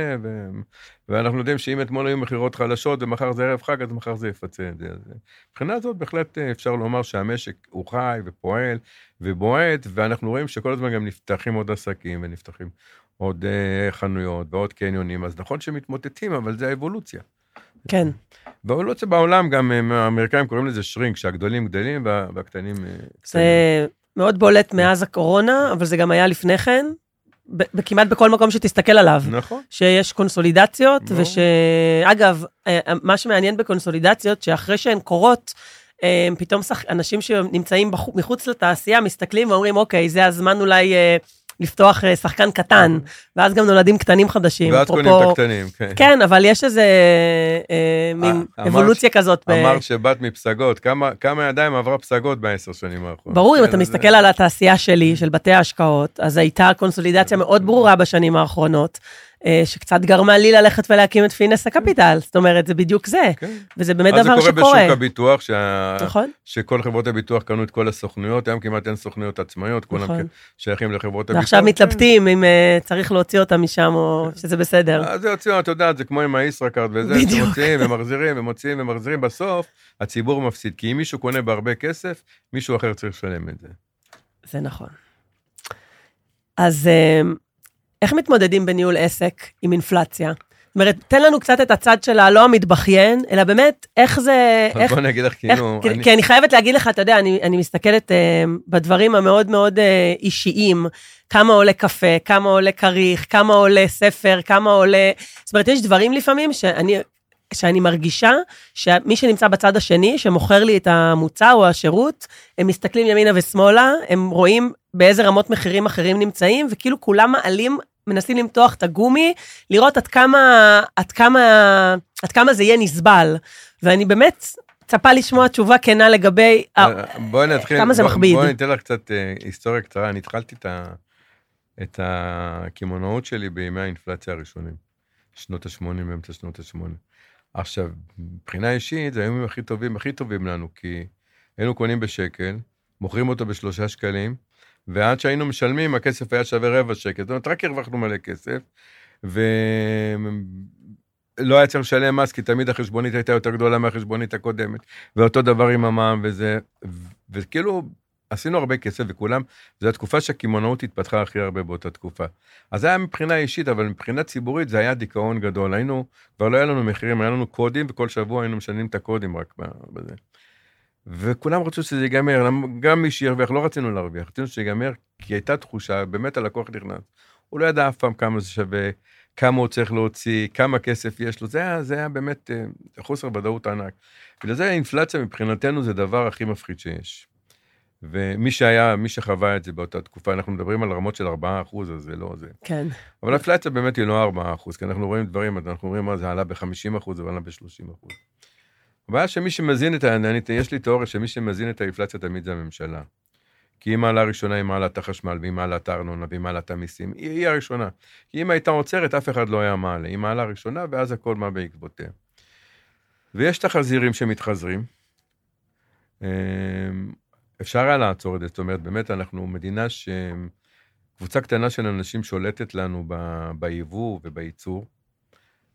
ואנחנו יודעים שאם אתמול היו מחירות חלשות, ומחר זה ערב חג, אז מחר זה יפצה את זה. מבחינה הזאת, בהחלט אפשר לומר שהמשק הוא חי ופועל, ובועט, ואנחנו רואים שכל הזמן גם נפתחים עוד עסקים, ונפתחים עוד חנויות, ועוד קניונים, אז נכון שמתמוטטים, אבל זה האבולוציה. כן. והאבולוציה בעולם, גם האמריקאים קוראים לזה שרינק, שהגדולים גדלים, והקטנים... זה מאוד בולט מאז הקורונה, אבל זה גם היה לפני כן, כמעט בכל מקום שתסתכל עליו. נכון. שיש קונסולידציות, וש... אגב, מה שמעניין בקונסולידציות, שאחרי שהן קורות, פתאום אנשים שנמצאים מחוץ לתעשייה מסתכלים ואומרים, אוקיי, זה הזמן אולי לפתוח שחקן קטן, ואז גם נולדים קטנים חדשים. ואז קונים את הקטנים, כן. כן, אבל יש איזו אבולוציה כזאת. אמרת שבאת מפסגות, כמה ידיים עברה פסגות בעשר שנים האחרונות? ברור, אם אתה מסתכל על התעשייה שלי, של בתי ההשקעות, אז הייתה קונסולידציה מאוד ברורה בשנים האחרונות, שקצת גרמה לי ללכת ולהקים את פינסה קפיטל, זאת אומרת, זה בדיוק זה, וזה באמת דבר שקורה. אז זה קורה בשוק הביטוח, שכל חברות הביטוח קנו את כל הסוכנויות, היום כמעט אין סוכנויות עצמאיות, כולם שייכים לחברות הביטוח. ועכשיו מתלבטים אם צריך להוציא אותם משם, או שזה בסדר. אז זה הוציאו, אתה יודעת, זה כמו עם הישראכרט, וזה מוציאים ומחזירים ומוציאים ומחזירים, בסוף הציבור מפסיד, כי אם מישהו קונה בהרבה כסף, מישהו אחר צריך לשלם את זה. זה נכון. אז איך מתמודדים בניהול עסק עם אינפלציה? זאת אומרת, תן לנו קצת את הצד שלה, לא המתבכיין, אלא באמת, איך זה... אז בוא נגיד לך, כאילו... כי אני חייבת להגיד לך, אתה יודע, אני מסתכלת בדברים המאוד מאוד אישיים, כמה עולה קפה, כמה עולה כריך, כמה עולה ספר, כמה עולה... זאת אומרת, יש דברים לפעמים שאני... שאני מרגישה שמי שנמצא בצד השני, שמוכר לי את המוצא או השירות, הם מסתכלים ימינה ושמאלה, הם רואים באיזה רמות מחירים אחרים נמצאים, וכאילו כולם מעלים מנסים למתוח את הגומי, לראות עד כמה, עד כמה, עד כמה זה יהיה נסבל. ואני באמת צפה לשמוע תשובה כנה לגבי כמה זה מכביד. בואי ניתן לך קצת היסטוריה קצרה. אני התחלתי את הכימונאות שלי בימי האינפלציה הראשונים, שנות ה-שמונים, באמצע שנות ה-שמונים. עכשיו, מבחינה אישית, זה הימים הכי טובים, הכי טובים לנו, כי היינו קונים בשקל, מוכרים אותו בשלושה שקלים, ועד שהיינו משלמים, הכסף היה שווה רבע שקל. זאת אומרת, רק הרווחנו מלא כסף, ולא היה צריך לשלם מס, כי תמיד החשבונית הייתה יותר גדולה מהחשבונית הקודמת, ואותו דבר עם המע"מ, וזה, וכאילו, עשינו הרבה כסף, וכולם, זו התקופה שהכימונאות התפתחה הכי הרבה באותה תקופה. אז זה היה מבחינה אישית, אבל מבחינה ציבורית זה היה דיכאון גדול. היינו, כבר לא היה לנו מחירים, היה לנו קודים, וכל שבוע היינו משנים את הקודים רק בזה. וכולם רצו שזה ייגמר, גם מי שירוויח, לא רצינו להרוויח, רצינו שזה ייגמר, כי הייתה תחושה, באמת הלקוח נכנס. הוא לא ידע אף פעם כמה זה שווה, כמה הוא צריך להוציא, כמה כסף יש לו, זה היה, זה היה באמת חוסר ודאות ענק. ולזה האינפלציה מבחינתנו זה דבר הכי מפחיד שיש. ומי שהיה, מי שחווה את זה באותה תקופה, אנחנו מדברים על רמות של ארבעה אחוז, אז זה לא זה. כן. אבל האינפלציה באמת היא לא ארבעה אחוז, כי אנחנו רואים דברים, אנחנו רואים מה זה עלה ב-חמישים אחוז, זה עלה ב-שלושים אחוז. הבעיה שמי שמזין את, יש לי תיאוריה שמי שמזין את האינפלציה תמיד זה הממשלה. כי אם העלה הראשונה, היא מעלה את החשמל, והיא מעלה את הארנונה, והיא מעלה את המיסים, היא הראשונה. כי אם הייתה עוצרת, אף אחד לא היה מעלה. היא מעלה הראשונה, ואז הכל מה בעקבותיה. ויש את החזירים שמתחזרים. אפשר היה לעצור את זה, זאת אומרת, באמת אנחנו מדינה שקבוצה קטנה של אנשים שולטת לנו בייבוא ובייצור,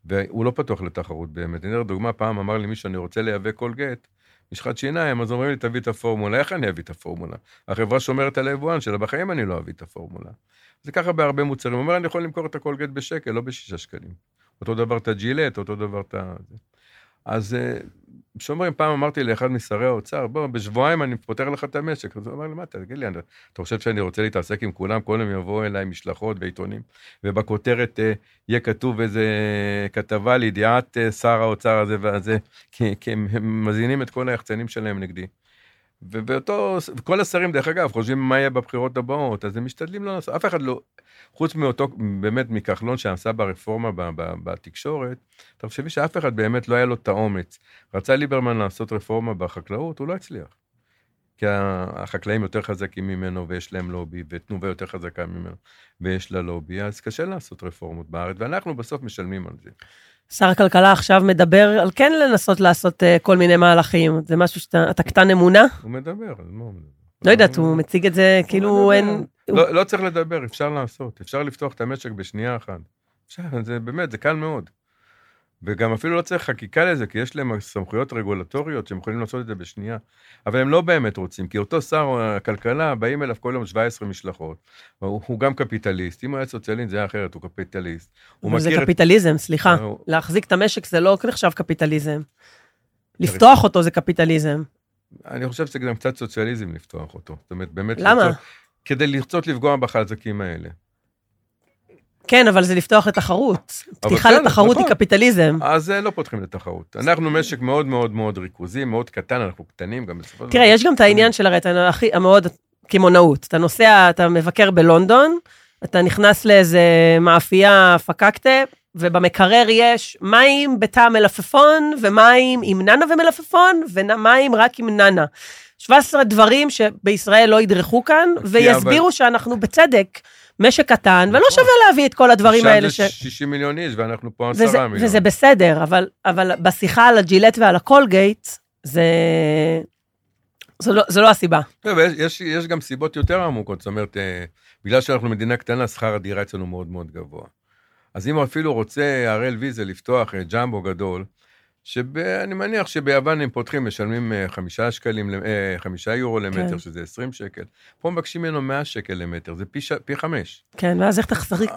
והוא לא פתוח לתחרות באמת. אני אומר, דוגמה, פעם אמר לי מישהו, אני רוצה לייבא קולגייט, משחת שיניים, אז אומרים לי, תביא את הפורמולה, איך אני אביא את הפורמולה? החברה שומרת על היבואן שלה, בחיים אני לא אביא את הפורמולה. זה ככה בהרבה מוצרים, הוא אומר, אני יכול למכור את הקולגייט בשקל, לא בשישה שקלים. אותו דבר את הג'ילט, אותו דבר את ה... אז שומרים, פעם אמרתי לאחד משרי האוצר, בוא, בשבועיים אני פותר לך את המשק. אז הוא אמר לי, מה, תגיד לי, אתה חושב שאני רוצה להתעסק עם כולם, כל הם יבואו אליי משלחות ועיתונים, ובכותרת יהיה כתוב איזו כתבה לידיעת שר האוצר הזה והזה, כי, כי הם מזינים את כל היחצנים שלהם נגדי. ובאותו, כל השרים, דרך אגב, חושבים מה יהיה בבחירות הבאות, אז הם משתדלים לא לעשות, אף אחד לא, חוץ מאותו, באמת מכחלון שעשה ברפורמה בתקשורת, אתה חושבי שאף אחד באמת לא היה לו את האומץ, רצה ליברמן לעשות רפורמה בחקלאות, הוא לא הצליח, כי החקלאים יותר חזקים ממנו, ויש להם לובי, ותנובה יותר חזקה ממנו, ויש לה לובי, אז קשה לעשות רפורמות בארץ, ואנחנו בסוף משלמים על זה. שר הכלכלה עכשיו מדבר על כן לנסות לעשות כל מיני מהלכים, זה משהו שאתה קטן אמונה? הוא מדבר, לא יודעת, הוא מציג את זה כאילו אין... לא צריך לדבר, אפשר לעשות, אפשר לפתוח את המשק בשנייה אחת, זה באמת, זה קל מאוד, וגם אפילו לא צריך חקיקה לזה, כי יש להם סמכויות רגולטוריות שהם יכולים לעשות את זה בשנייה, אבל הם לא באמת רוצים, כי אותו שר הכלכלה באים אליו כל יום שבע עשרה משלחות, הוא גם קפיטליסט, אם הוא היה סוציאליסט זה היה אחרת, הוא קפיטליסט. זה קפיטליזם, סליחה, להחזיק את המשק זה לא נחשב קפיטליזם, לפתוח אותו זה קפיטליזם. אני חושב שזה גם קצת סוציאליזם לפתוח אותו, זאת אומרת, באמת, כדי לרצות לפגוע בחזקים האלה. כן, אבל זה לפתוח לתחרות. פתיחה לתחרות היא קפיטליזם. אז לא פותחים לתחרות. אנחנו משק מאוד מאוד מאוד ריכוזי, מאוד קטן, אנחנו קטנים גם בסופו של דבר. תראה, יש גם את העניין של הרי, אתה הכי מאוד כימונאות. אתה נוסע, אתה מבקר בלונדון, אתה נכנס לאיזה מאפייה פקקטה, ובמקרר יש מים בטעם מלפפון, ומים עם ננה ומלפפון, ומים רק עם ננה. שבעה עשר דברים שבישראל לא ידרכו כאן, ויסבירו שאנחנו בצדק, משק קטן, ולא שווה להביא את כל הדברים האלה. שם זה שישים מיליון איש, ואנחנו פה עשרה מיליון. וזה בסדר, אבל בשיחה על הג'ילט ועל הקולגייט, זה לא הסיבה. יש גם סיבות יותר עמוקות, זאת אומרת, בגלל שאנחנו מדינה קטנה, שכר הדירה אצלנו מאוד מאוד גבוה. אז אם אפילו רוצה הראל ויזה לפתוח ג'מבו גדול, שאני מניח שביוון הם פותחים, משלמים חמישה שקלים, חמישה יורו למטר, שזה עשרים שקל. פה מבקשים ממנו מאה שקל למטר, זה פי חמש. כן, ואז איך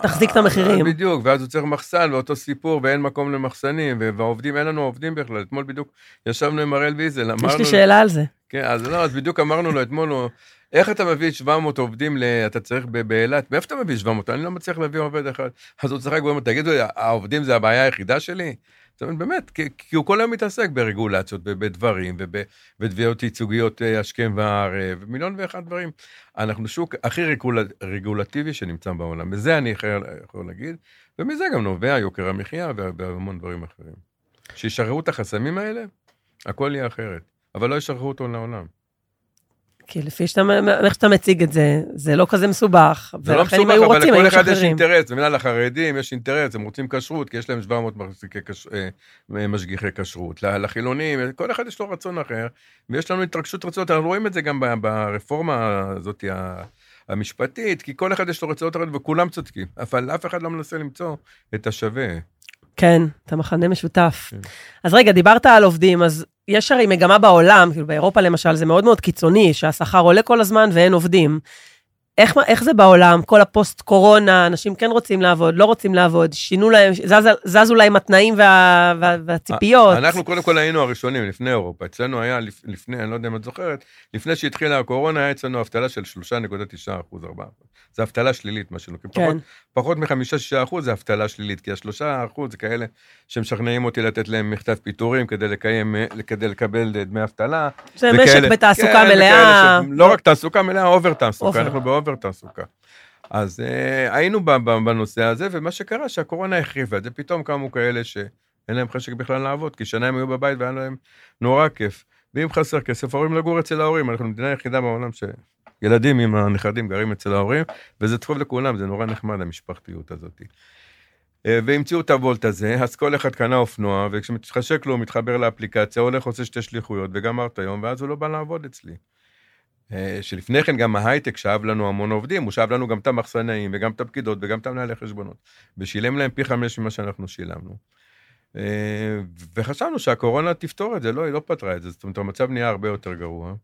תחזיק את המחירים? בדיוק, ואז הוא צריך מחסן, ואותו סיפור, ואין מקום למחסנים, והעובדים, אין לנו עובדים בכלל. אתמול בדיוק ישבנו עם הראל ויזל, אמרנו... יש לי שאלה על זה. כן, אז לא, אז בדיוק אמרנו לו אתמול, איך אתה מביא שבע מאות עובדים, אתה צריך באילת, מאיפה אתה מביא שבע מאות? אני לא מצליח להביא עובד אחד. אז הוא צריך להגיד, תגידו, העובדים זה הבעיה היחידה שלי? זאת אומרת, באמת, כי הוא כל היום מתעסק ברגולציות, בדברים, ובדביעות ייצוגיות השכם והערב, ומיליון ואחד דברים. אנחנו שוק הכי רגולטיבי שנמצא בעולם, וזה אני יכול להגיד, ומזה גם נובע יוקר המחיה והמון דברים אחרים. שישחררו את החסמים האלה, הכל יהיה אחרת, אבל לא ישחררו אותו לעולם. כי לפי שאתה מציג את זה, זה לא כזה מסובך, ולכן אם היו רוצים, היו שחררים. זה לא מסובך, אבל לכל אחד יש אינטרס, במילה לחרדים יש אינטרס, הם רוצים כשרות, כי יש להם שבע מאות משגיחי כשרות, לחילונים, כל אחד יש לו רצון אחר, ויש לנו התרגשות רצונות, אנחנו רואים את זה גם ברפורמה הזאת המשפטית, כי כל אחד יש לו רצונות אחרות, וכולם צודקים, אבל אף אחד לא מנסה למצוא את השווה. כן, אתה מחנה משותף. אז רגע, דיברת על עובדים, אז יש הרי מגמה בעולם, כאילו באירופה למשל, זה מאוד מאוד קיצוני, שהשכר עולה כל הזמן ואין עובדים. איך, איך זה בעולם? כל הפוסט קורונה, אנשים כן רוצים לעבוד, לא רוצים לעבוד, שינו להם, זז, זזו להם התנאים וה, וה, והציפיות. אנחנו קודם כל היינו הראשונים לפני אירופה, אצלנו היה לפני, אני לא יודע אם את זוכרת, לפני שהתחילה הקורונה, היה אצלנו אבטלה של שלוש נקודה תשע אחוז, ארבע אחוז. זה אבטלה שלילית, מה שלוקחים. פחות, פחות מ-חמישה עד שישה אחוז זה אבטלה שלילית, כי ה-שלושה אחוז זה כאלה שמשכנעים אותי לתת להם מכתב פיטורים כדי לקיים, כדי לקבל דמי אבטלה. זה משק בתעסוקה מלאה. לא רק תעסוקה מלאה, אובר תעסוקה. אנחנו באובר תעסוקה. אז היינו בנושא הזה, ומה שקרה שהקורונה החריבה, זה פתאום קמו כאלה שאין להם חשק בכלל לעבוד, כי שנה הם היו בבית והיה להם נורא כיף. ואם חסר כסף, הורים לגור אצל ההורים. אנחנו מדינה יחידה בעולם ש... ילדים עם הנכדים גרים אצל ההורים, וזה טוב לכולם, זה נורא נחמד, המשפחתיות הזאת. והמציאו את הוולט הזה, אז כל אחד קנה אופנוע, וכשמתחשק לו, הוא מתחבר לאפליקציה, הולך, עושה שתי שליחויות, וגמרת היום, ואז הוא לא בא לעבוד אצלי. שלפני כן גם ההייטק שאב לנו המון עובדים, הוא שאב לנו גם את המחסנאים, וגם את הפקידות, וגם את המנהלי חשבונות, ושילם להם פי חמש ממה שאנחנו שילמנו. וחשבנו שהקורונה תפתור את זה, לא, היא לא פתרה את זה, זאת אומרת, המצב נהיה הרבה יותר גרוע.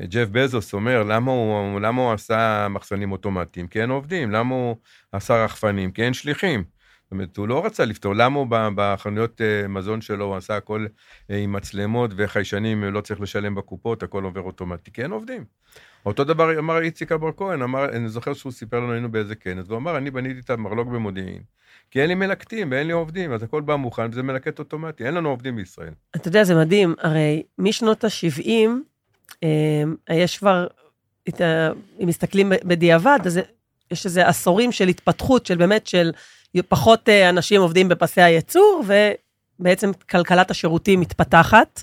ג'ף בזוס אומר, למה הוא, למה הוא עשה מחסנים אוטומטיים? כי אין עובדים. למה הוא עשה רחפנים? כי אין שליחים. זאת אומרת, הוא לא רצה לפתור. למה הוא בחנויות מזון שלו, הוא עשה הכל עם מצלמות וחיישנים, לא צריך לשלם בקופות, הכל עובר אוטומטי, כי אין עובדים. אותו דבר אמר איציק בר כהן, אמר, אני זוכר שהוא סיפר לנו, היינו באיזה כנס, והוא אמר, אני בניתי את המרלוג במודיעין, כי אין לי מלקטים ואין לי עובדים, אז הכל בא מוכן, וזה מלקט אוטומטי, אין לנו עובדים בישראל. אתה יודע, זה מדהים, הרי משנות ה-שבעים, יש כבר, אם מסתכלים בדיעבד, אז יש איזה עשורים של התפתחות, של באמת של פחות אנשים עובדים בפסי הייצור, ובעצם כלכלת השירותים מתפתחת,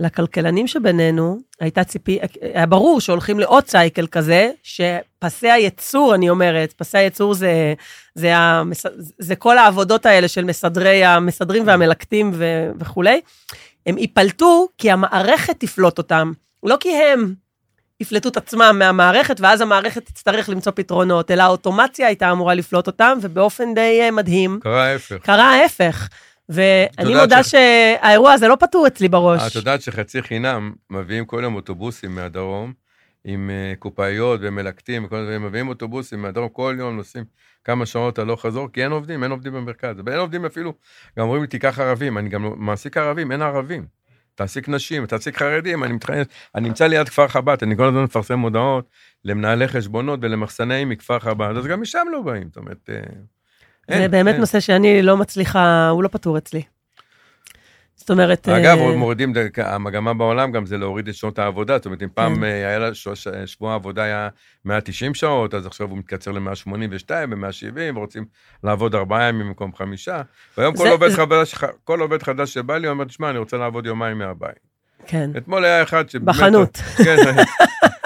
ולכלכלנים שבינינו, הייתה ציפי, היה ברור שהולכים לעוד סייקל כזה, שפסי הייצור, אני אומרת, פסי הייצור זה, זה, המס, זה כל העבודות האלה של מסדרי, המסדרים והמלקטים ו, וכולי, הם ייפלטו כי המערכת תפלוט אותם, לא כי הם יפלטו את עצמם מהמערכת, ואז המערכת תצטרך למצוא פתרונות, אלא האוטומציה הייתה אמורה לפלוט אותם, ובאופן די מדהים. קרה ההפך. קרה ההפך. ואני מודה ש... שהאירוע הזה לא פתור אצלי בראש. את יודעת שחצי חינם, מביאים כל יום אוטובוסים מהדרום, עם קופאיות ומלקטים, מביאים אוטובוסים מהדרום, כל יום נוסעים כמה שעות הלוך חזור, כי אין עובדים, אין עובדים במרכז, ואין עובדים אפילו, גם אומרים לי, תיקח ערבים, אני גם מעסיק ערבים, אין ערבים, תעסיק נשים, תעסיק חרדים, אני מתחיל, אני נמצא ליד כפר חב"ד, אני כל הזמן מפרסם הודעות, למנהלי חשבונות ולמחסנאים מכפר חב"ד, אז גם משם לא באים, זאת אומרת, אין. זה באמת נושא שאני לא מצליחה, הוא לא פתור אצלי. זאת אומרת... אגב, מורידים, המגמה בעולם גם זה להוריד את שעות העבודה, זאת אומרת, אם פעם היה לה שבוע העבודה היה מאה ותשעים שעות, אז עכשיו הוא מתקצר ל-מאה שמונים ושתיים ו-מאה שבעים, ורוצים לעבוד ארבעה ימים במקום חמישה, והיום כל עובד חדש שבא לי, הוא אומר, תשמע, אני רוצה לעבוד יומיים מהבית. כן. אתמול היה אחד שבאמת... בחנות. כן,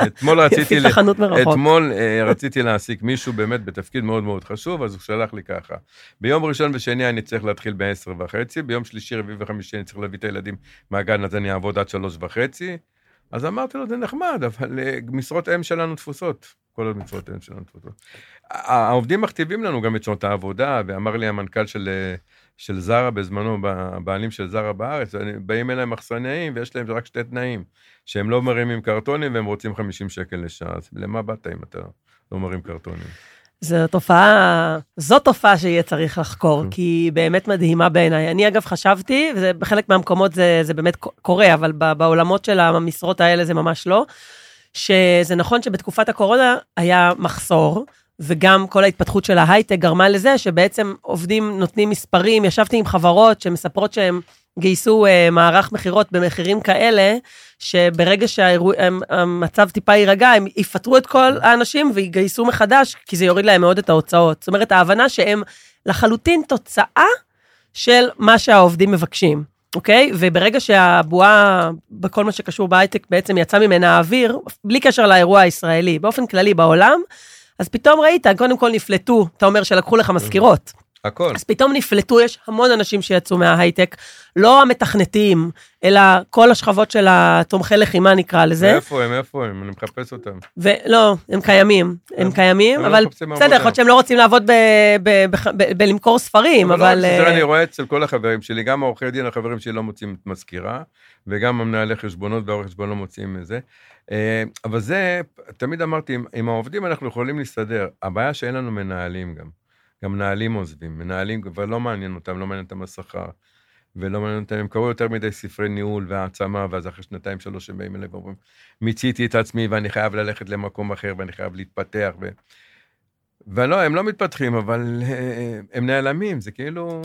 אתמול רציתי... יפית החנות מרחוק. אתמול רציתי להעסיק מישהו באמת בתפקיד מאוד מאוד חשוב, אז הוא שלח לי ככה. ביום ראשון ושני אני צריך להתחיל בעשר וחצי, ביום שלישי, רביעי וחמישי אני צריך להביא את הילדים מהגן, אז אני אעבוד עד שלוש וחצי. אז אמרתי לו, זה נחמד, אבל משרות אם שלנו תפוסות. כל עוד משרות אם שלנו תפוסות. העובדים מכתיבים לנו גם את שנות העבודה, ואמר לי המנכ"ל של... של זרה בזמנו, הבעלים של זרה בארץ, באים אליהם מחסנאים, ויש להם רק שתי תנאים, שהם לא מרימים קרטונים, והם רוצים חמישים שקל לשעה. אז למה באת אם אתה לא מרים קרטונים? זו תופעה, זו תופעה שיהיה צריך לחקור, כי באמת מדהימה בעיניי. אני אגב חשבתי, ובחלק מהמקומות זה, זה באמת קורה, אבל בעולמות של המשרות האלה זה ממש לא, שזה נכון שבתקופת הקורונה היה מחסור, וגם כל ההתפתחות של ההייטק גרמה לזה, שבעצם עובדים נותנים מספרים, ישבתי עם חברות שמספרות שהם גייסו uh, מערך מחירות במחירים כאלה, שברגע שהמצב טיפה יירגע, הם יפטרו את כל האנשים ויגייסו מחדש, כי זה יוריד להם מאוד את ההוצאות. זאת אומרת, ההבנה שהם לחלוטין תוצאה של מה שהעובדים מבקשים, אוקיי? וברגע שהבועה, בכל מה שקשור בהייטק, בעצם יצא ממנה האוויר, בלי קשר לאירוע הישראלי, באופן כללי בעולם, אז פתאום ראית, קודם כל נפלטו, אתה אומר שלקחו לך מזכירות. הכל. אז פתאום נפלטו, יש המון אנשים שיצאו מההייטק, לא המתכנתים, אלא כל השכבות של התומכי לחימה נקרא לזה. מאיפה הם, מאיפה הם, אני מחפש אותם. ולא, הם קיימים, הם קיימים, אבל בסדר, יכול להיות שהם לא רוצים לעבוד בלמכור ספרים, אבל... אני רואה אצל כל החברים שלי, גם העורכי דין, החברים שלי לא מוצאים את מזכירה, וגם המנהלי חשבונות והעורך חשבון לא מוצאים את זה. אבל זה, תמיד אמרתי, עם העובדים אנחנו יכולים להסתדר, הבעיה שאין לנו מנהלים גם. גם מנהלים עוזבים, מנהלים כבר לא מעניין אותם, לא מעניין אותם השכר, ולא מעניין אותם, הם קראו יותר מדי ספרי ניהול והעצמה, ואז אחרי שנתיים שלוש הם באים אליהם, מיציתי את עצמי, ואני חייב ללכת למקום אחר, ואני חייב להתפתח, ו... ולא, הם לא מתפתחים, אבל הם נעלמים, זה כאילו,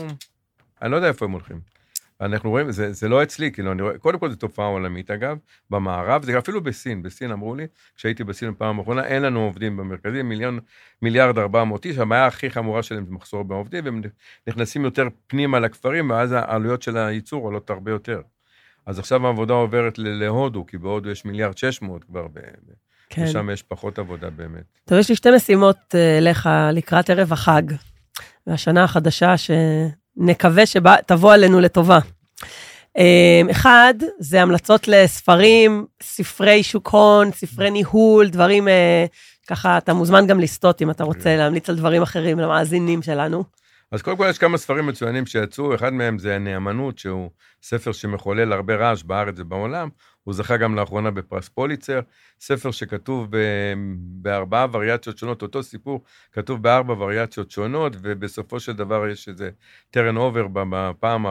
אני לא יודע איפה הם הולכים. אנחנו רואים, זה, זה לא אצלי, כאילו, אני רואה, קודם כל זה תופעה עולמית, אגב, במערב, זה אפילו בסין, בסין אמרו לי, כשהייתי בסין פעם האחרונה, אין לנו עובדים במרכזים, מיליון, מיליארד ארבע מאות איש, הבעיה הכי חמורה שלהם זה מחסור בעובדים, והם נכנסים יותר פנימה לכפרים, ואז העלויות של הייצור עולות הרבה יותר. אז עכשיו העבודה עוברת להודו, כי בהודו יש מיליארד שש מאות כבר ב... כן. ושם יש פחות עבודה באמת. טוב, יש לי שתי משימות לך לקראת ערב החג, והשנה החדשה ש... נקווה שתבוא עלינו לטובה. אחד, זה המלצות לספרים, ספרי שוק הון, ספרי ניהול, דברים ככה, אתה מוזמן גם לסטות אם אתה רוצה להמליץ על דברים אחרים, למאזינים שלנו. אז קודם כל יש כמה ספרים מצוינים שיצאו, אחד מהם זה הנאמנות, שהוא ספר שמחולל הרבה רעש בארץ ובעולם, הוא זכה גם לאחרונה בפרס פוליצר, ספר שכתוב בארבעה וריאציות שונות, אותו סיפור כתוב בארבע וריאציות שונות, ובסופו של דבר יש איזה טרן אובר בפעם,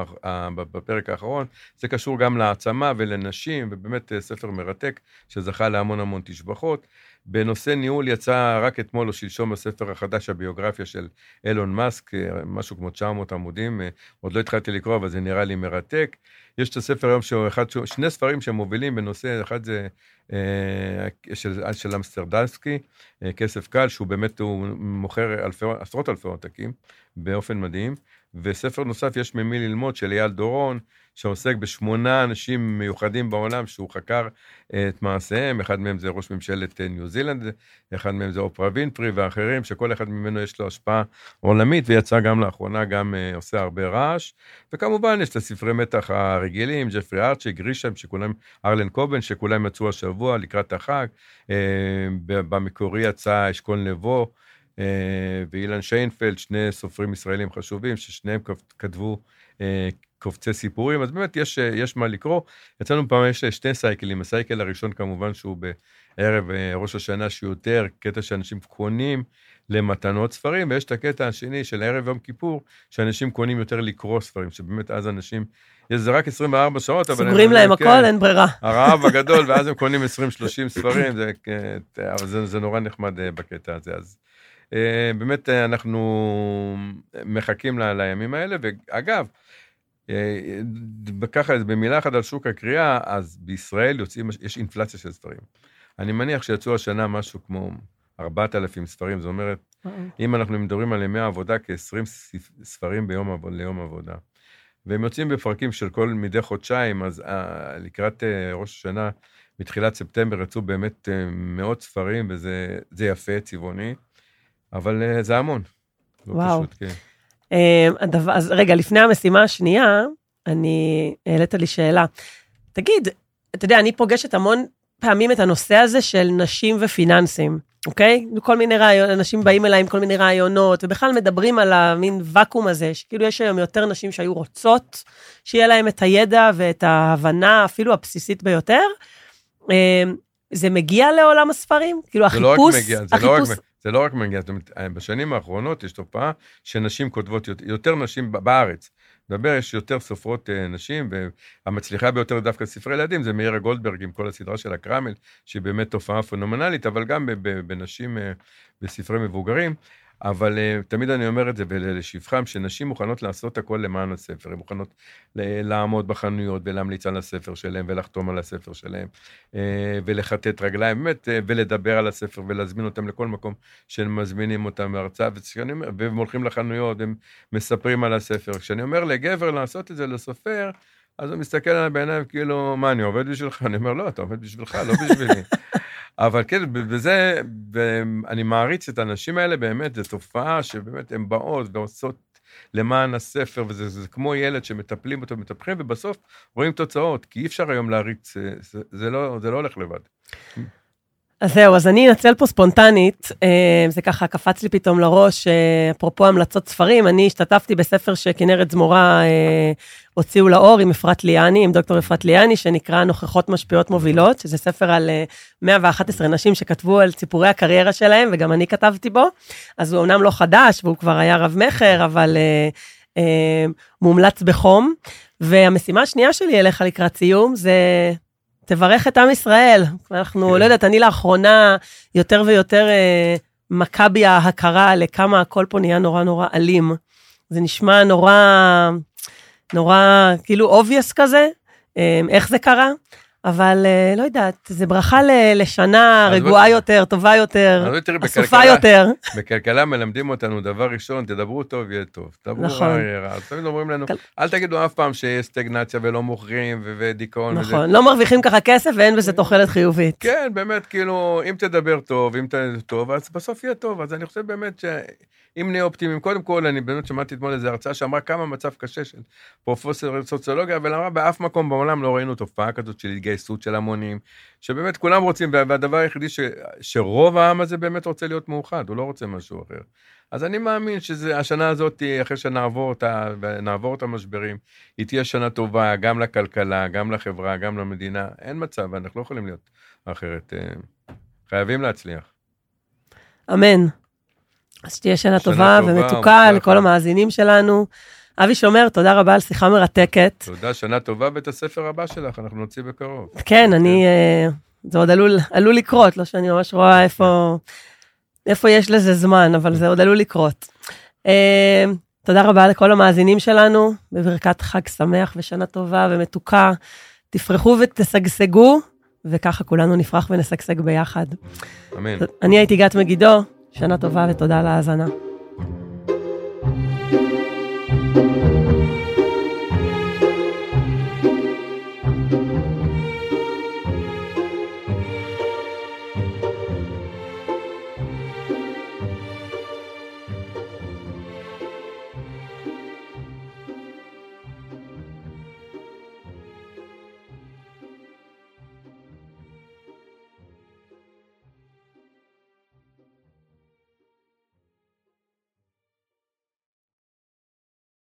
בפרק האחרון, זה קשור גם להעצמה ולנשים, ובאמת ספר מרתק שזכה להמון המון תשבחות, בנושא ניהול יצא רק אתמול או שלשום הספר החדש, הביוגרפיה של אילון מאסק, משהו כמו תשע מאות עמודים, עוד לא התחלתי לקרוא, אבל זה נראה לי מרתק. יש את הספר היום, שהוא אחד, שני ספרים שמובילים בנושא, אחד זה של, של אמסטר דנסקי, כסף קל, שהוא באמת הוא מוכר אלפי, עשרות אלפי עותקים, באופן מדהים, וספר נוסף יש ממי ללמוד של יעל דורון, שעוסק בשמונה אנשים מיוחדים בעולם, שהוא חקר את מעשיהם, אחד מהם זה ראש ממשלת ניו זילנד, אחד מהם זה אופרה וינפרי ואחרים, שכל אחד ממנו יש לו השפעה עולמית, ויצא גם לאחרונה, גם עושה הרבה רעש, וכמובן יש את הספרי מתח הרגילים, ג'פרי ארצ'י, גרישם, שכולם, הרלן קובן, שכולם יצאו השבוע לקראת החג, במקורי יצא אשכול נבו, ואילן שיינפלד, שני סופרים ישראלים חשובים, ששניהם כתבו קופצי סיפורים, אז באמת יש, יש מה לקרוא, יצאנו פעם, יש שתי סייקלים, הסייקל הראשון כמובן שהוא בערב ראש השנה שיותר, קטע שאנשים קונים למתנות ספרים, ויש את הקטע השני של ערב יום כיפור, שאנשים קונים יותר לקרוא ספרים, שבאמת אז אנשים, זה רק עשרים וארבע שעות, סוגרים להם הכל, אין ברירה. הרעב הגדול, ואז הם קונים עשרים שלושים ספרים, זה, זה, זה נורא נחמד בקטע הזה, אז באמת אנחנו מחכים ל, לימים האלה, ואגב, ככה, במילה אחת על שוק הקריאה, אז בישראל יוצאים, יש אינפלציה של ספרים. אני מניח שיצאו השנה משהו כמו ארבעת אלפים ספרים, זאת אומרת, אם אנחנו מדברים על ימי העבודה, כ-עשרים ספרים ביום, ליום עבודה. והם יוצאים בפרקים של כל מדי חודשיים, אז לקראת ראש השנה, מתחילת ספטמבר, יצאו באמת מאות ספרים, וזה זה יפה, צבעוני, אבל זה המון. לא פשוט, כן. אז רגע, לפני המשימה השנייה, אני העלית לי שאלה. תגיד, אתה יודע, אני פוגשת המון פעמים את הנושא הזה של נשים ופיננסים, אוקיי? כל מיני רעיונות, אנשים באים אליי עם כל מיני רעיונות, ובכלל מדברים על המין וקום הזה, שכאילו יש היום יותר נשים שהיו רוצות, שיהיה להם את הידע ואת ההבנה, אפילו הבסיסית ביותר. זה מגיע לעולם הספרים? כאילו החיפוש... זה לא רק מגיע. זה לא רק מגיע, זאת אומרת, בשנים האחרונות יש תופעה שנשים כותבות, יותר נשים בארץ, מדבר, יש יותר סופרות נשים, והמצליחה ביותר דווקא ספרי ילדים, זה מאירה גולדברג עם כל הסדרה של הקרמל, שהיא באמת תופעה פנומנלית, אבל גם בנשים, בספרי מבוגרים, אבל תמיד אני אומר את זה לשבחם, שנשים מוכנות לעשות הכל למען הספר, הן מוכנות לעמוד בחנויות ולהמליץ על הספר שלהם, ולחתום על הספר שלהם, ולחטט רגליים, באמת, ולדבר על הספר, ולהזמין אותם לכל מקום שהם מזמינים אותם מהרצאה, והם הולכים לחנויות, והם מספרים על הספר. כשאני אומר לגבר לעשות את זה לסופר, אז הוא מסתכל עליי בעיניים, כאילו, מה, אני עובד בשבילך? אני אומר, לא, אתה עובד בשבילך, לא בשבילי. אבל כן, בזה, אני מעריץ את האנשים האלה, באמת, זו תופעה שבאמת הן באות ועושות למען הספר, וזה זה כמו ילד שמטפלים אותו, מטפחים, ובסוף רואים תוצאות, כי אי אפשר היום להריץ, זה, זה, לא, זה לא הולך לבד. אז זהו, אז אני אנצל פה ספונטנית, זה ככה קפץ לי פתאום לראש, אפרופו המלצות ספרים, אני השתתפתי בספר שכינרת זמורה הוציאו לאור עם אפרת ליאני, עם דוקטור אפרת ליאני, שנקרא נוכחות משפיעות מובילות, שזה ספר על מאה ואחת עשרה נשים שכתבו על סיפורי הקריירה שלהם, וגם אני כתבתי בו, אז הוא אמנם לא חדש, והוא כבר היה רב מחר, אבל מומלץ בחום, והמשימה השנייה שלי אליך לקראת סיום, זה... תברך את עם ישראל, אנחנו, לא יודעת, אני לאחרונה יותר ויותר מקבי ההכרה לכמה הכל פה נהיה נורא נורא אלים, זה נשמע נורא, נורא כאילו אובייס כזה, איך זה קרה, אבל לא יודעת, זה ברכה לשנה רגועה יותר, טובה יותר, אסופה יותר. בכלכלה מלמדים אותנו דבר ראשון, תדברו טוב, יהיה טוב. תדברו רע, רע. תמיד אומרים לנו, אל תגידו אף פעם שיש סטגנציה ולא מוכרים ודיכאון. נכון, לא מרוויחים ככה כסף ואין בזה תוחלת חיובית. כן, באמת, כאילו, אם תדבר טוב, אם תדבר טוב, אז בסוף יהיה טוב. אז אני חושב באמת ש... אם נהיה אופטימיים, קודם כל, אני באמת שמעתי אתמול איזו הרצאה שאמרה כמה מצב קשה של פרופסור סוציולוגיה, אבל אמרה, באף מקום בעולם לא ראינו תופעה כזאת של התגייסות של המונים, שבאמת כולם רוצים, והדבר היחידי ש, שרוב העם הזה באמת רוצה להיות מאוחד, הוא לא רוצה משהו אחר. אז אני מאמין שהשנה הזאת, אחרי שנעבור אותה, נעבור את המשברים, היא תהיה שנה טובה, גם לכלכלה, גם לחברה, גם למדינה. אין מצב, אנחנו לא יכולים להיות אחרת. חייבים להצליח. אמן. אז שתהיה שנה טובה ומתוקה לכל המאזינים שלנו. אבי שומר, תודה רבה על שיחה מרתקת. תודה, שנה טובה בית הספר הבא שלך, אנחנו נוציא בקרוב. כן, אני, זה עוד עלול לקרות, לא שאני ממש רואה איפה יש לזה זמן, אבל זה עוד עלול לקרות. תודה רבה לכל המאזינים שלנו, בברכת חג שמח ושנה טובה ומתוקה. תפרחו ותשגשגו, וככה כולנו נפרח ונשגשג ביחד. אמן. אני הייתי גת מגידו. שנה טובה ותודה על ההאזנה.